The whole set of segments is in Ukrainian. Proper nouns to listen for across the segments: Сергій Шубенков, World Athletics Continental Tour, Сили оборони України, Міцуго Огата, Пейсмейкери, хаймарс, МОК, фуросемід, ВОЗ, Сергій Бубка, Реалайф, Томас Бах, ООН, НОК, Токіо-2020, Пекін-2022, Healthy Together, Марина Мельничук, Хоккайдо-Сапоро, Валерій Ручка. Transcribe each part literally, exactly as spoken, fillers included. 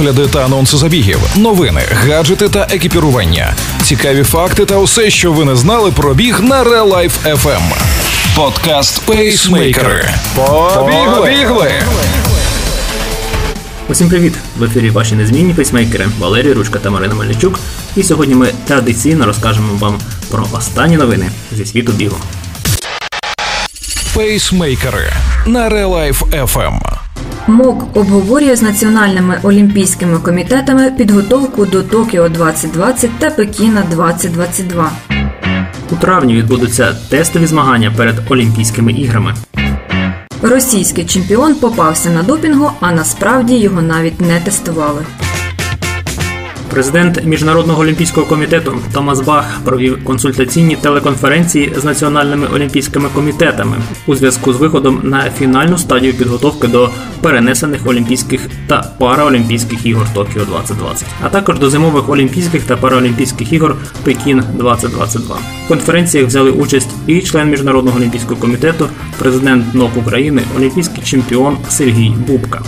огляди та анонси забігів, новини, гаджети та екіпірування, цікаві факти та усе, що ви не знали про біг на Реалайф точка еф ем. Подкаст «Пейсмейкери». Побігли! Усім привіт! В ефірі ваші незмінні пейсмейкери Валерій Ручка та Марина Мельничук. І сьогодні ми традиційно розкажемо вам про останні новини зі світу бігу. Пейсмейкери на Реалайф точка еф ем. МОК обговорює з національними олімпійськими комітетами підготовку до Токіо двадцять двадцять та Пекіна двадцять двадцять два. У травні відбудуться тестові змагання перед Олімпійськими іграми. Російський чемпіон попався на допінгу, а насправді його навіть не тестували. Президент Міжнародного олімпійського комітету Томас Бах провів консультаційні телеконференції з національними олімпійськими комітетами у зв'язку з виходом на фінальну стадію підготовки до перенесених олімпійських та параолімпійських ігор Токіо двадцять двадцять, а також до зимових олімпійських та параолімпійських ігор Пекін двадцять двадцять два. В конференціях взяли участь і член Міжнародного олімпійського комітету, президент НОК України, олімпійський чемпіон Сергій Бубка.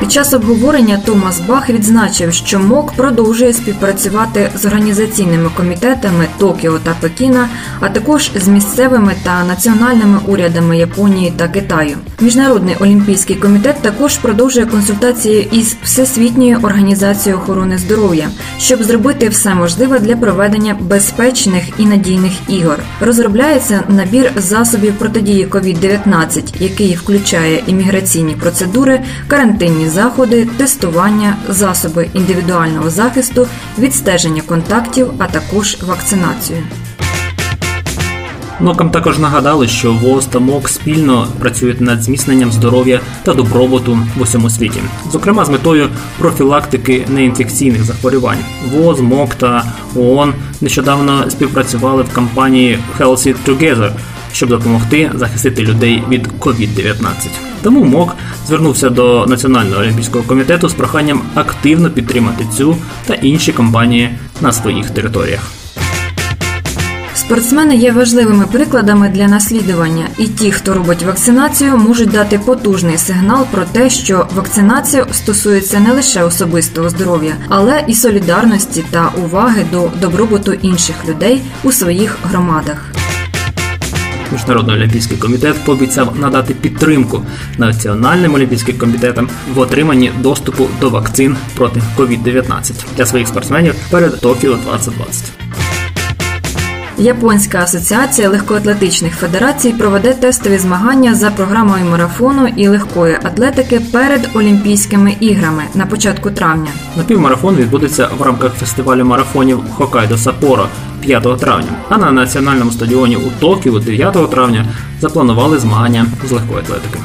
Під час обговорення Томас Бах відзначив, що МОК продовжує співпрацювати з організаційними комітетами Токіо та Пекіна, а також з місцевими та національними урядами Японії та Китаю. Міжнародний олімпійський комітет також продовжує консультації із Всесвітньою організацією охорони здоров'я, щоб зробити все можливе для проведення безпечних і надійних ігор. Розробляється набір засобів протидії ковід дев'ятнадцять, який включає імміграційні процедури, карантинні заходи, тестування, засоби індивідуального захисту, відстеження контактів, а також вакцинацію. НОКам також нагадали, що ВОЗ та МОК спільно працюють над зміцненням здоров'я та добробуту в усьому світі, зокрема з метою профілактики неінфекційних захворювань. ВОЗ, МОК та ООН нещодавно співпрацювали в кампанії «Healthy Together», щоб допомогти захистити людей від ковід дев'ятнадцять. Тому МОК звернувся до Національного олімпійського комітету з проханням активно підтримати цю та інші кампанії на своїх територіях. Спортсмени є важливими прикладами для наслідування, і ті, хто робить вакцинацію, можуть дати потужний сигнал про те, що вакцинація стосується не лише особистого здоров'я, але і солідарності та уваги до добробуту інших людей у своїх громадах. Міжнародний олімпійський комітет пообіцяв надати підтримку національним олімпійським комітетам в отриманні доступу до вакцин проти ковід дев'ятнадцять для своїх спортсменів перед Токіо двадцять двадцять. Японська асоціація легкоатлетичних федерацій проведе тестові змагання за програмою марафону і легкої атлетики перед Олімпійськими іграми на початку травня. Напівмарафон відбудеться в рамках фестивалю марафонів «Хоккайдо-Сапоро» п'ятого травня, а на національному стадіоні у Токіо дев'ятого травня запланували змагання з легкої атлетики.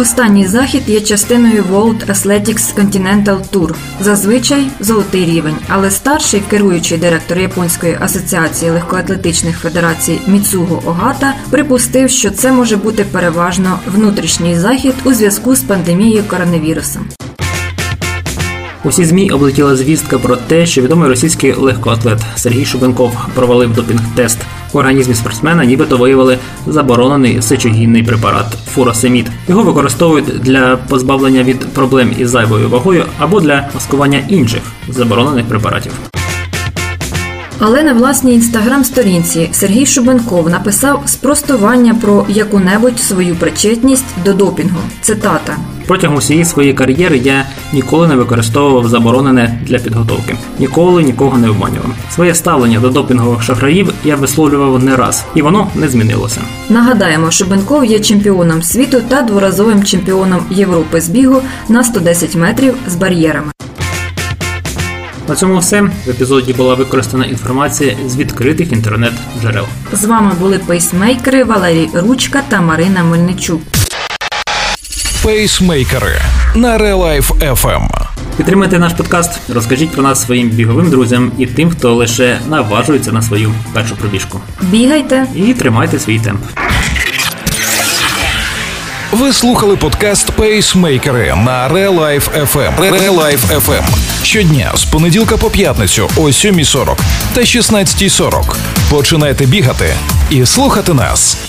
Останній захід є частиною World Athletics Continental Tour, зазвичай золотий рівень, але старший керуючий директор Японської асоціації легкоатлетичних федерацій Міцуго Огата припустив, що це може бути переважно внутрішній захід у зв'язку з пандемією коронавірусу. Усі ЗМІ облетіла звістка про те, що відомий російський легкоатлет Сергій Шубенков провалив допінг-тест. У організмі спортсмена нібито виявили заборонений сечогінний препарат фуросемід. Його використовують для позбавлення від проблем із зайвою вагою або для маскування інших заборонених препаратів. Але на власній інстаграм-сторінці Сергій Шубенков написав спростування про яку-небудь свою причетність до допінгу. Цитата. Протягом усієї своєї кар'єри я ніколи не використовував заборонене для підготовки. Ніколи нікого не обманював. Своє ставлення до допінгових шахраїв я висловлював не раз, і воно не змінилося. Нагадаємо, Шубенков є чемпіоном світу та дворазовим чемпіоном Європи з бігу на сто десять метрів з бар'єрами. На цьому все. В епізоді була використана інформація з відкритих інтернет-джерел. З вами були пейсмейкери Валерій Ручка та Марина Мельничук. Пейсмейкери на Реалайф точка еф ем. Підтримайте наш подкаст, розкажіть про нас своїм біговим друзям і тим, хто лише наважується на свою першу пробіжку. Бігайте і тримайте свій темп. Ви слухали подкаст «Пейсмейкери» на Реалайф точка еф ем. Реалайф точка еф ем. Щодня з понеділка по п'ятницю о сьомій сорок та шістнадцятій сорок. Починайте бігати і слухати нас.